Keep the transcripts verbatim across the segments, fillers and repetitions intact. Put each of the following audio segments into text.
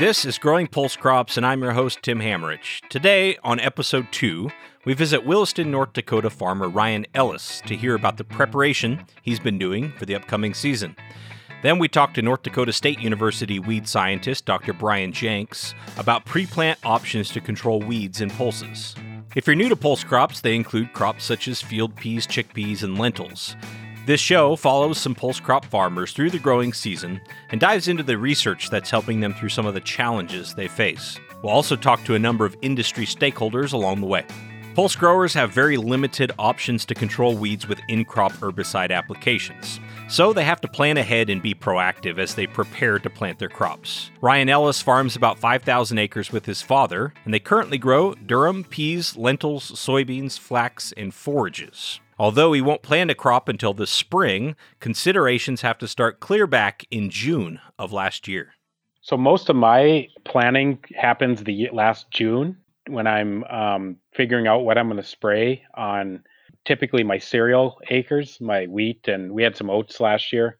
This is Growing Pulse Crops, and I'm your host, Tim Hammerich. Today, on Episode two, we visit Williston, North Dakota farmer Ryan Ellis to hear about the preparation he's been doing for the upcoming season. Then we talk to North Dakota State University weed scientist Doctor Brian Jenks about pre-plant options to control weeds and pulses. If you're new to pulse crops, they include crops such as field peas, chickpeas, and lentils. This show follows some pulse crop farmers through the growing season and dives into the research that's helping them through some of the challenges they face. We'll also talk to a number of industry stakeholders along the way. Pulse growers have very limited options to control weeds with in-crop herbicide applications, so they have to plan ahead and be proactive as they prepare to plant their crops. Ryan Ellis farms about five thousand acres with his father, and they currently grow durum, peas, lentils, soybeans, flax, and forages. Although he won't plant a crop until this spring, considerations have to start clear back in June of last year. So most of my planning happens the last June when I'm um, figuring out what I'm going to spray on typically my cereal acres, my wheat, and we had some oats last year.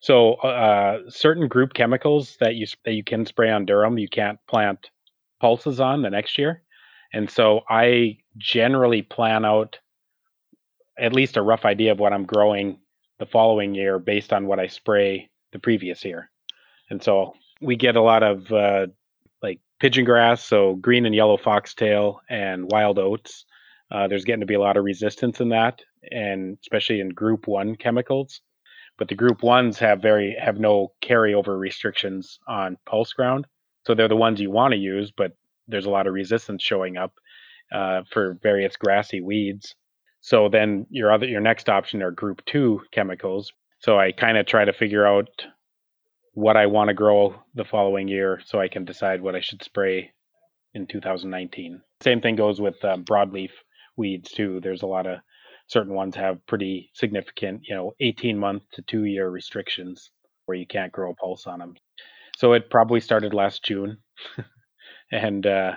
So uh, certain group chemicals that you that you can spray on durum, you can't plant pulses on the next year. And so I generally plan out at least a rough idea of what I'm growing the following year based on what I spray the previous year. And so we get a lot of uh, like pigeon grass, so green and yellow foxtail and wild oats. Uh, there's getting to be a lot of resistance in that, and especially in group one chemicals. But the group ones have very have no carryover restrictions on pulse ground. So they're the ones you want to use, but there's a lot of resistance showing up uh, for various grassy weeds. So then your other your next option are group two chemicals. So I kind of try to figure out what I want to grow the following year so I can decide what I should spray in two thousand nineteen. Same thing goes with um, broadleaf weeds too. There's a lot of certain ones have pretty significant, you know, eighteen month to two year restrictions where you can't grow a pulse on them. So it probably started last June. and uh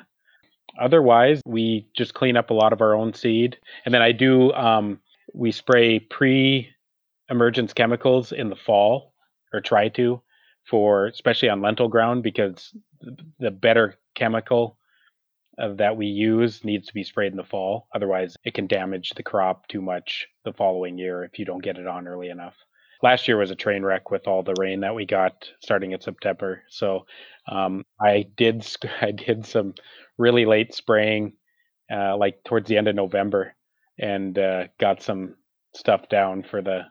Otherwise, we just clean up a lot of our own seed. And then I do, um, we spray pre-emergence chemicals in the fall, or try to, for especially on lentil ground, because the better chemical uh, that we use needs to be sprayed in the fall. Otherwise, it can damage the crop too much the following year if you don't get it on early enough. Last year was a train wreck with all the rain that we got starting in September. So um, I did I did some really late spraying, uh, like towards the end of November, and uh, got some stuff down for the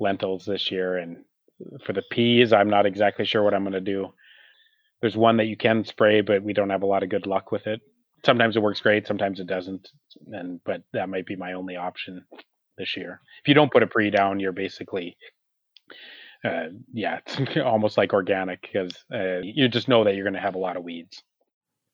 lentils this year. And for the peas, I'm not exactly sure what I'm going to do. There's one that you can spray, but we don't have a lot of good luck with it. Sometimes it works great, sometimes it doesn't. And but that might be my only option this year. If you don't put a pre down, you're basically, uh, yeah, it's almost like organic, because uh, you just know that you're going to have a lot of weeds.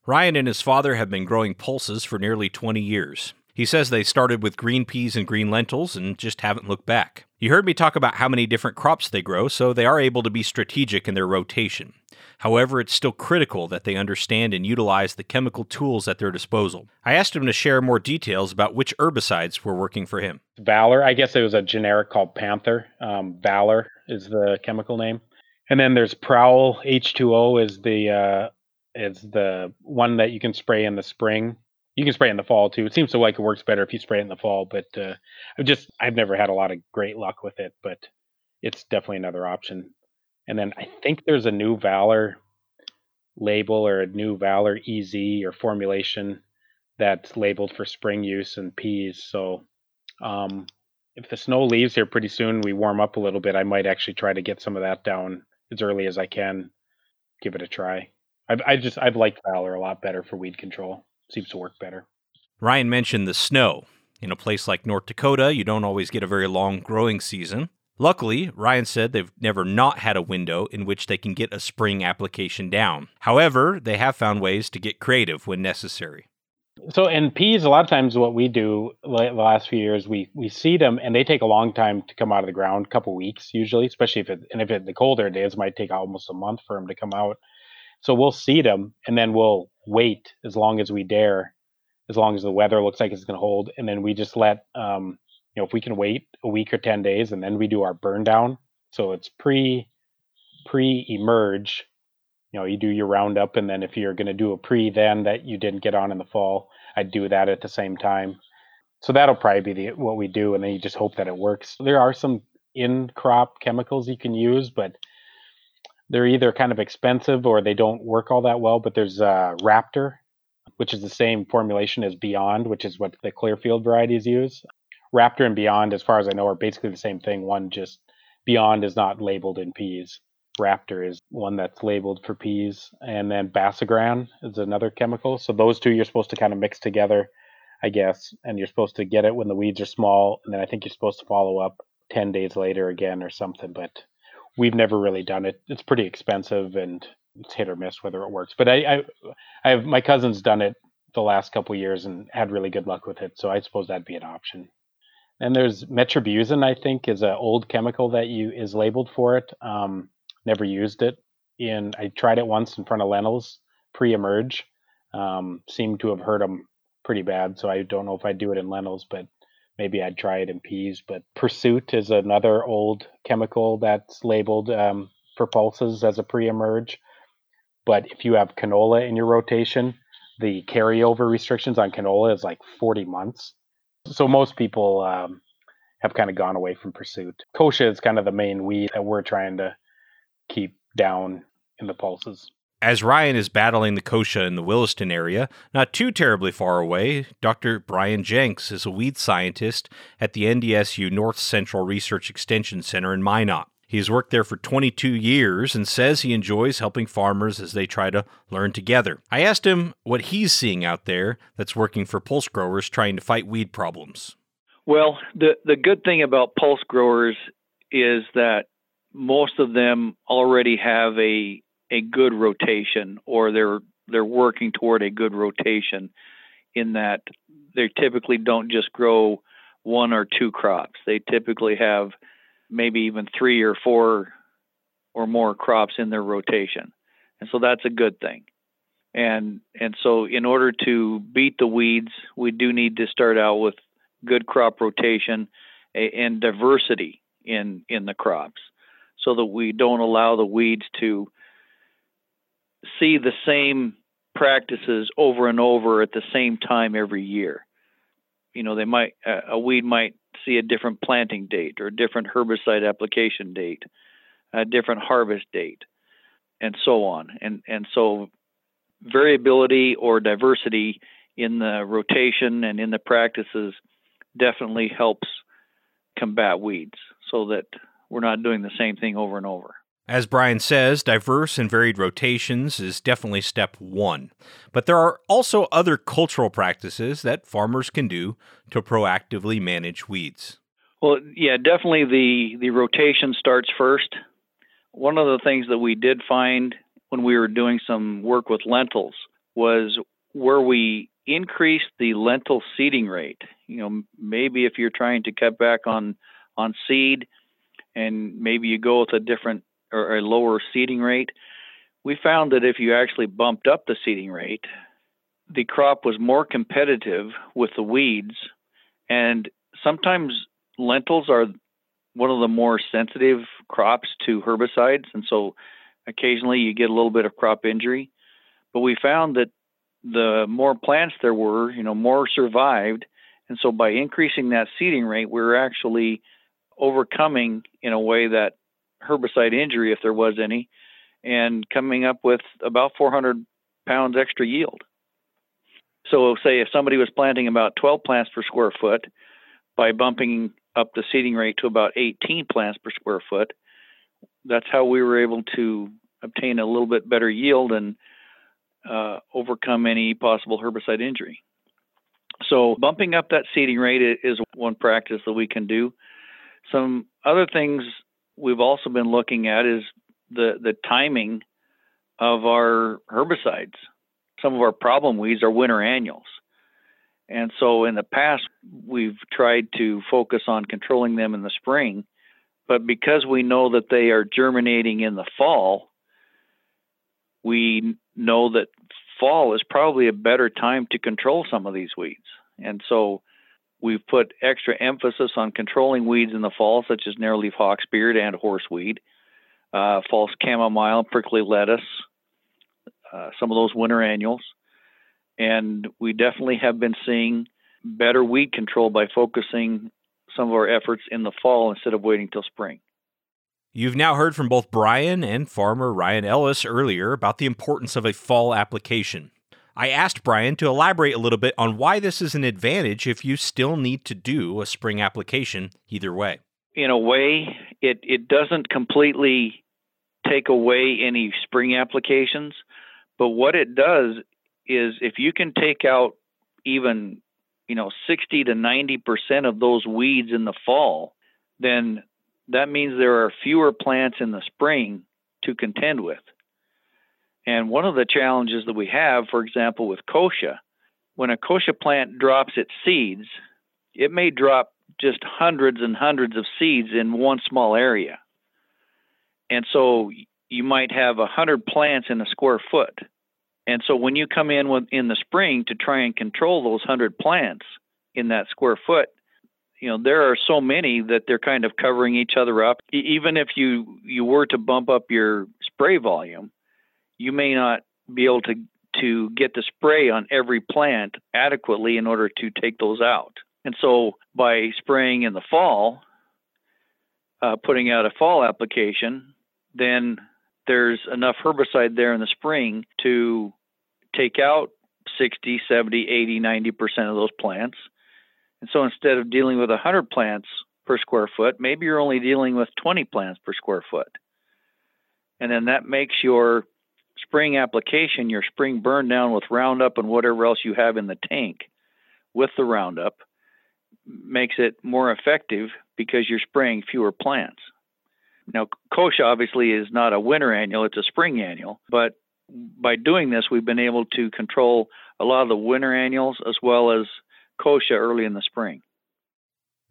Ryan and his father have been growing pulses for nearly twenty years. He says they started with green peas and green lentils and just haven't looked back. You heard me talk about how many different crops they grow, so they are able to be strategic in their rotation. However, it's still critical that they understand and utilize the chemical tools at their disposal. I asked him to share more details about which herbicides were working for him. Valor, I guess it was a generic called Panther. Um, Valor is the chemical name. And then there's Prowl H two O is the uh, is the one that you can spray in the spring. You can spray in the fall too. It seems to like it works better if you spray it in the fall, but uh, I've just I've never had a lot of great luck with it, but it's definitely another option. And then I think there's a new Valor label or a new Valor E Z or formulation that's labeled for spring use and peas. So um, if the snow leaves here pretty soon, we warm up a little bit, I might actually try to get some of that down as early as I can. Give it a try. I've I just I've liked Valor a lot better for weed control. Seems to work better. Ryan mentioned the snow. In a place like North Dakota, you don't always get a very long growing season. Luckily, Ryan said they've never not had a window in which they can get a spring application down. However, they have found ways to get creative when necessary. So in peas, a lot of times what we do like the last few years, we we seed them and they take a long time to come out of the ground, a couple weeks usually, especially if it, and if it, the colder days might take almost a month for them to come out. So we'll seed them and then we'll wait as long as we dare, as long as the weather looks like it's going to hold. And then we just let, um, you know, if we can wait a week or ten days, and then we do our burn down. So it's pre, pre-emerge you know, you do your Roundup, and then if you're going to do a pre then that you didn't get on in the fall, I'd do that at the same time. So that'll probably be the, what we do, and then you just hope that it works. There are some in-crop chemicals you can use, but they're either kind of expensive or they don't work all that well. But there's uh, Raptor, which is the same formulation as Beyond, which is what the Clearfield varieties use. Raptor and Beyond, as far as I know, are basically the same thing. One just, Beyond is not labeled in peas. Raptor is one that's labeled for peas. And then Basagran is another chemical. So those two you're supposed to kind of mix together, I guess. And you're supposed to get it when the weeds are small. And then I think you're supposed to follow up ten days later again or something. But we've never really done it. It's pretty expensive and it's hit or miss whether it works. But I, I, I have, my cousin's done it the last couple of years and had really good luck with it. So I suppose that'd be an option. And there's metribuzin, I think, is an old chemical that you is labeled for it. Um, never used it. In I tried it once in front of lentils pre-emerge. Um, seemed to have hurt them pretty bad. So I don't know if I'd do it in lentils, but maybe I'd try it in peas. But Pursuit is another old chemical that's labeled um, for pulses as a pre-emerge. But if you have canola in your rotation, the carryover restrictions on canola is like forty months. So most people um, have kind of gone away from Pursuit. Kochia is kind of the main weed that we're trying to keep down in the pulses. As Ryan is battling the Kochia in the Williston area, not too terribly far away, Doctor Brian Jenks is a weed scientist at the N D S U North Central Research Extension Center in Minot. He has worked there for twenty-two years and says he enjoys helping farmers as they try to learn together. I asked him what he's seeing out there that's working for pulse growers trying to fight weed problems. Well, the, the good thing about pulse growers is that most of them already have a a good rotation, or they're they're working toward a good rotation, in that they typically don't just grow one or two crops. They typically have maybe even three or four or more crops in their rotation. And so that's a good thing. And and so in order to beat the weeds, we do need to start out with good crop rotation and diversity in, in the crops, so that we don't allow the weeds to see the same practices over and over at the same time every year. You know, they might a weed might see a different planting date or a different herbicide application date, a different harvest date, and so on. And and so variability or diversity in the rotation and in the practices definitely helps combat weeds, so that we're not doing the same thing over and over. As Brian says, diverse and varied rotations is definitely step one. But there are also other cultural practices that farmers can do to proactively manage weeds. Well, yeah, definitely the, the rotation starts first. One of the things that we did find when we were doing some work with lentils was where we increased the lentil seeding rate. You know, maybe if you're trying to cut back on, on seed, and maybe you go with a different or a lower seeding rate, we found that if you actually bumped up the seeding rate, the crop was more competitive with the weeds. And sometimes lentils are one of the more sensitive crops to herbicides, and so occasionally you get a little bit of crop injury. But we found that the more plants there were, you know, more survived. And so by increasing that seeding rate, we were actually overcoming, in a way, that herbicide injury, if there was any, and coming up with about four hundred pounds extra yield. So say if somebody was planting about twelve plants per square foot, by bumping up the seeding rate to about eighteen plants per square foot, that's how we were able to obtain a little bit better yield and uh, overcome any possible herbicide injury. So bumping up that seeding rate is one practice that we can do. Some other things we've also been looking at is the, the timing of our herbicides. Some of our problem weeds are winter annuals. And so in the past, we've tried to focus on controlling them in the spring, but because we know that they are germinating in the fall, we know that fall is probably a better time to control some of these weeds. And so we've put extra emphasis on controlling weeds in the fall, such as narrowleaf hawksbeard and horseweed, uh, false chamomile, prickly lettuce, uh, some of those winter annuals. And we definitely have been seeing better weed control by focusing some of our efforts in the fall instead of waiting till spring. You've now heard from both Brian and farmer Ryan Ellis earlier about the importance of a fall application. I asked Brian to elaborate a little bit on why this is an advantage if you still need to do a spring application either way. In a way, it, it doesn't completely take away any spring applications, but what it does is if you can take out even, you know, sixty to ninety percent of those weeds in the fall, then that means there are fewer plants in the spring to contend with. And one of the challenges that we have, for example, with kochia, when a kochia plant drops its seeds, it may drop just hundreds and hundreds of seeds in one small area. And so you might have one hundred plants in a square foot. And so when you come in with, in the spring to try and control those one hundred plants in that square foot, you know, there are so many that they're kind of covering each other up. E- even if you, you were to bump up your spray volume, you may not be able to, to get the spray on every plant adequately in order to take those out. And so by spraying in the fall, uh, putting out a fall application, then there's enough herbicide there in the spring to take out sixty, seventy, eighty, ninety percent of those plants. And so instead of dealing with one hundred plants per square foot, maybe you're only dealing with twenty plants per square foot. And then that makes your spring application, your spring burn down with Roundup and whatever else you have in the tank with the Roundup, makes it more effective because you're spraying fewer plants. Now, kochia obviously is not a winter annual, it's a spring annual, but by doing this, we've been able to control a lot of the winter annuals as well as kochia early in the spring.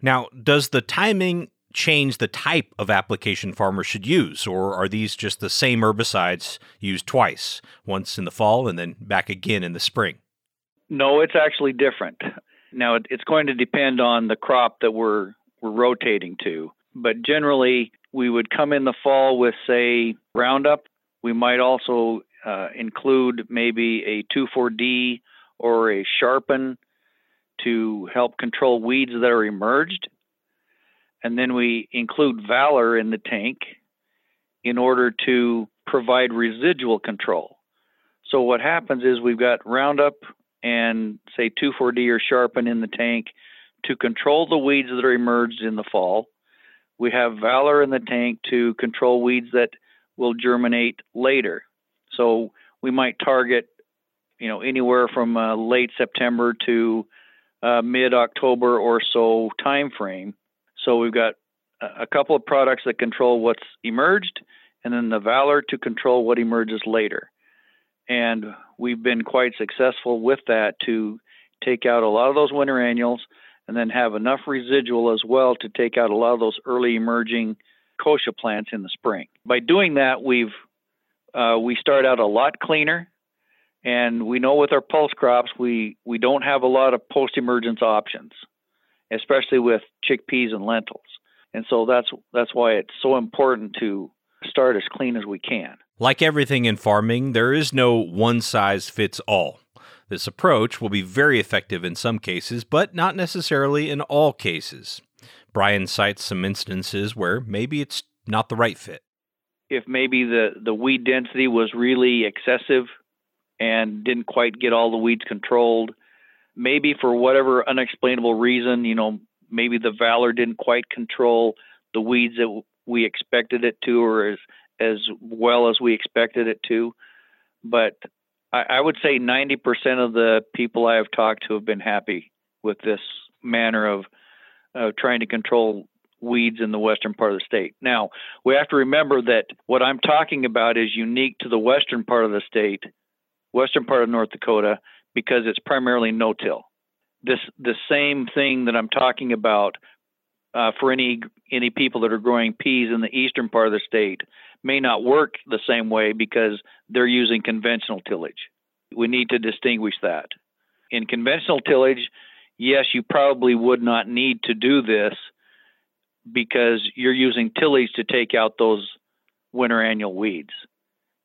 Now, does the timing change the type of application farmers should use, or are these just the same herbicides used twice, once in the fall and then back again in the spring? No, it's actually different. Now, it's going to depend on the crop that we're we're rotating to, but generally we would come in the fall with, say, Roundup. We might also uh, include maybe a two four D or a Sharpen to help control weeds that are emerged. And then we include Valor in the tank in order to provide residual control. So what happens is we've got Roundup and, say, two four D or Sharpen in the tank to control the weeds that are emerged in the fall. We have Valor in the tank to control weeds that will germinate later. So we might target, you know, anywhere from uh, late September to uh, mid-October or so time frame. So we've got a couple of products that control what's emerged, and then the Valor to control what emerges later. And we've been quite successful with that to take out a lot of those winter annuals and then have enough residual as well to take out a lot of those early emerging kochia plants in the spring. By doing that, we've uh, we start out a lot cleaner, and we know with our pulse crops, we, we don't have a lot of post-emergence options, especially with chickpeas and lentils. And so that's that's why it's so important to start as clean as we can. Like everything in farming, there is no one-size-fits-all. This approach will be very effective in some cases, but not necessarily in all cases. Brian cites some instances where maybe it's not the right fit. If maybe the, the weed density was really excessive and didn't quite get all the weeds controlled, maybe for whatever unexplainable reason, you know, maybe the Valor didn't quite control the weeds that we expected it to, or as as well as we expected it to. But I, I would say ninety percent of the people I have talked to have been happy with this manner of uh, trying to control weeds in the western part of the state. Now, we have to remember that what I'm talking about is unique to the western part of the state, western part of North Dakota, because it's primarily no-till. This the same thing that I'm talking about uh, for any any people that are growing peas in the eastern part of the state may not work the same way because they're using conventional tillage. We need to distinguish that. In conventional tillage, yes, you probably would not need to do this because you're using tillage to take out those winter annual weeds.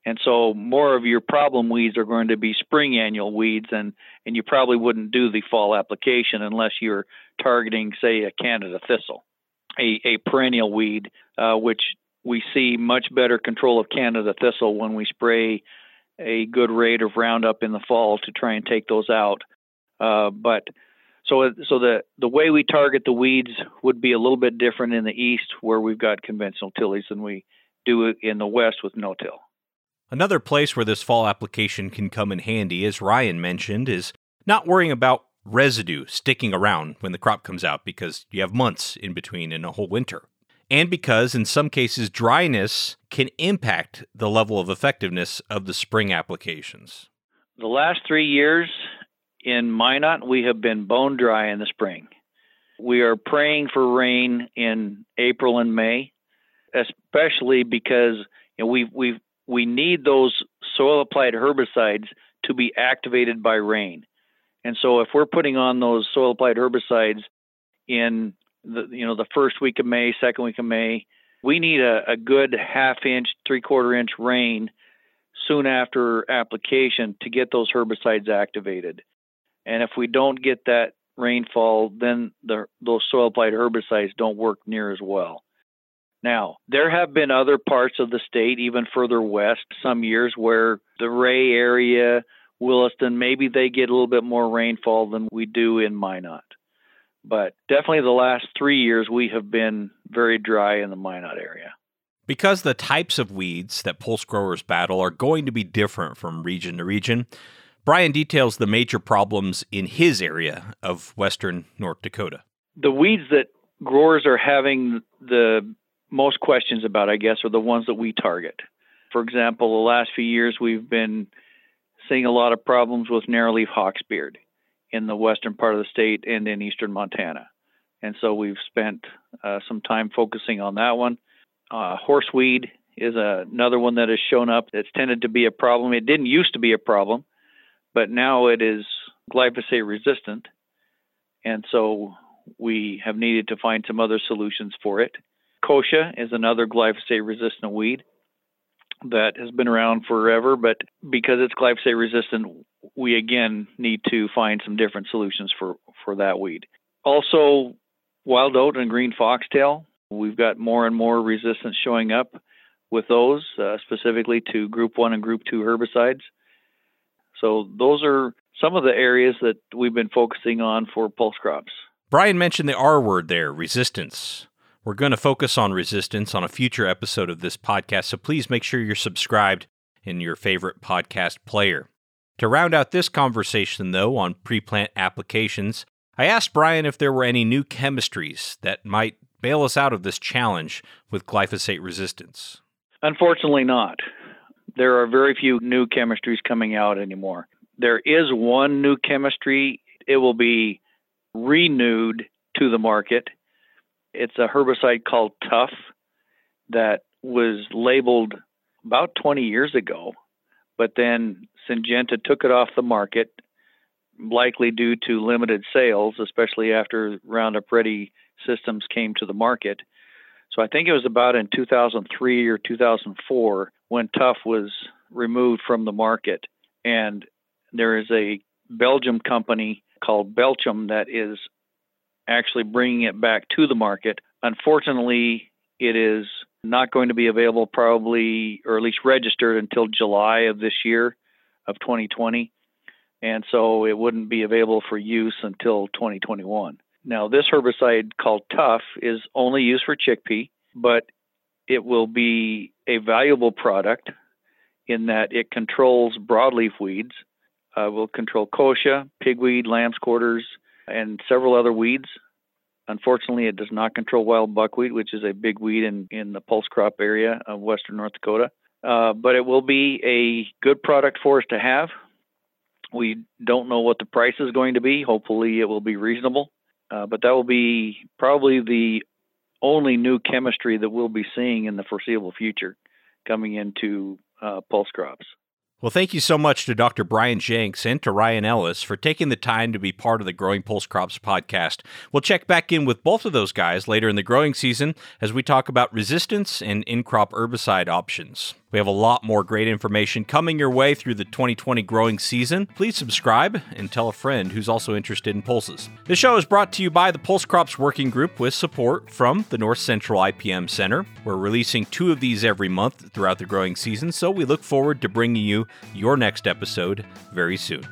And so more of your problem weeds are going to be spring annual weeds, and, and you probably wouldn't do the fall application unless you're targeting, say, a Canada thistle, a, a perennial weed, uh, which we see much better control of Canada thistle when we spray a good rate of Roundup in the fall to try and take those out. Uh, but so so the, the way we target the weeds would be a little bit different in the east, where we've got conventional tillies, than we do in the west with no-till. Another place where this fall application can come in handy, as Ryan mentioned, is not worrying about residue sticking around when the crop comes out, because you have months in between and a whole winter. And because, in some cases, dryness can impact the level of effectiveness of the spring applications. The last three years in Minot, we have been bone dry in the spring. We are praying for rain in April and May, especially because you know, we've, we've We need those soil-applied herbicides to be activated by rain. And so if we're putting on those soil-applied herbicides in the, you know, the first week of May, second week of May, we need a, a good half-inch, three-quarter-inch rain soon after application to get those herbicides activated. And if we don't get that rainfall, then the, those soil-applied herbicides don't work near as well. Now, there have been other parts of the state, even further west, some years where the Ray area, Williston, maybe they get a little bit more rainfall than we do in Minot. But definitely the last three years, we have been very dry in the Minot area. Because the types of weeds that pulse growers battle are going to be different from region to region, Brian details the major problems in his area of western North Dakota. The weeds that growers are having the most questions about, I guess, are the ones that we target. For example, the last few years, we've been seeing a lot of problems with narrowleaf hawksbeard in the western part of the state and in eastern Montana. And so we've spent uh, some time focusing on that one. Uh, horseweed is a, another one that has shown up that's tended to be a problem. It didn't used to be a problem, but now it is glyphosate resistant. And so we have needed to find some other solutions for it. Kochia is another glyphosate-resistant weed that has been around forever, but because it's glyphosate-resistant, we again need to find some different solutions for, for that weed. Also, wild oat and green foxtail, we've got more and more resistance showing up with those, uh, specifically to Group one and Group two herbicides. So those are some of the areas that we've been focusing on for pulse crops. Brian mentioned the R word there, resistance. We're going to focus on resistance on a future episode of this podcast, so please make sure you're subscribed in your favorite podcast player. To round out this conversation, though, on pre-plant applications, I asked Brian if there were any new chemistries that might bail us out of this challenge with glyphosate resistance. Unfortunately not. There are very few new chemistries coming out anymore. There is one new chemistry. It will be renewed to the market. It's a herbicide called Tuff that was labeled about twenty years ago, but then Syngenta took it off the market, likely due to limited sales, especially after Roundup Ready systems came to the market. So I think it was about in two thousand three or two thousand four when Tuff was removed from the market. And there is a Belgium company called Belchum that is actually bringing it back to the market. Unfortunately, it is not going to be available probably, or at least registered, until July of this year, of twenty twenty. And so it wouldn't be available for use until twenty twenty-one. Now, this herbicide called Tuff is only used for chickpea, but it will be a valuable product in that it controls broadleaf weeds. Uh, will control kochia, pigweed, lamb's quarters, and several other weeds. Unfortunately, it does not control wild buckwheat, which is a big weed in, in the pulse crop area of western North Dakota. Uh, but it will be a good product for us to have. We don't know what the price is going to be. Hopefully, it will be reasonable. Uh, but that will be probably the only new chemistry that we'll be seeing in the foreseeable future coming into uh, pulse crops. Well, thank you so much to Doctor Brian Jenks and to Ryan Ellis for taking the time to be part of the Growing Pulse Crops podcast. We'll check back in with both of those guys later in the growing season as we talk about resistance and in-crop herbicide options. We have a lot more great information coming your way through the twenty twenty growing season. Please subscribe and tell a friend who's also interested in pulses. This show is brought to you by the Pulse Crops Working Group with support from the North Central I P M Center. We're releasing two of these every month throughout the growing season, so we look forward to bringing you your next episode very soon.